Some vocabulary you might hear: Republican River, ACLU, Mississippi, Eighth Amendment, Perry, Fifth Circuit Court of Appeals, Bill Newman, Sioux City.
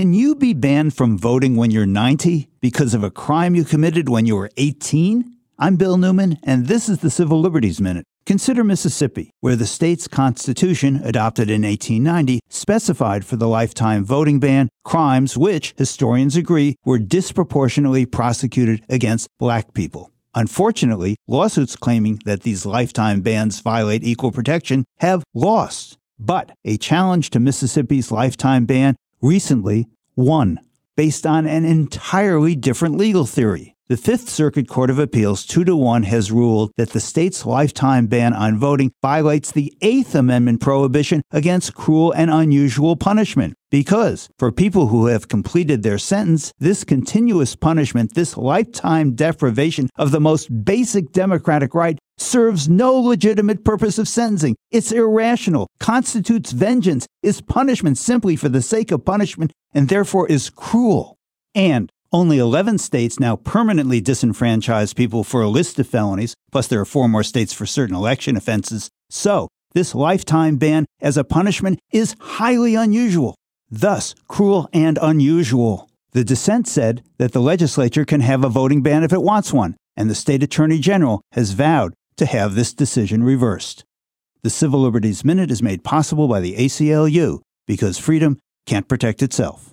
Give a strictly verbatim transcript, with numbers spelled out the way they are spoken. Can you be banned from voting when you're ninety because of a crime you committed when you were eighteen? I'm Bill Newman, and this is the Civil Liberties Minute. Consider Mississippi, where the state's constitution, adopted in eighteen ninety, specified for the lifetime voting ban crimes which, historians agree, were disproportionately prosecuted against black people. Unfortunately, lawsuits claiming that these lifetime bans violate equal protection have lost. But a challenge to Mississippi's lifetime ban recently won, based on an entirely different legal theory. The Fifth Circuit Court of Appeals two to one has ruled that the state's lifetime ban on voting violates the Eighth Amendment prohibition against cruel and unusual punishment, because for people who have completed their sentence, this continuous punishment, this lifetime deprivation of the most basic democratic right, serves no legitimate purpose of sentencing. It's irrational, constitutes vengeance, is punishment simply for the sake of punishment, and therefore is cruel. And only eleven states now permanently disenfranchise people for a list of felonies, plus there are four more states for certain election offenses. So, this lifetime ban as a punishment is highly unusual, thus cruel and unusual. The dissent said that the legislature can have a voting ban if it wants one, and the state attorney general has vowed to have this decision reversed. The Civil Liberties Minute is made possible by the A C L U, because freedom can't protect itself.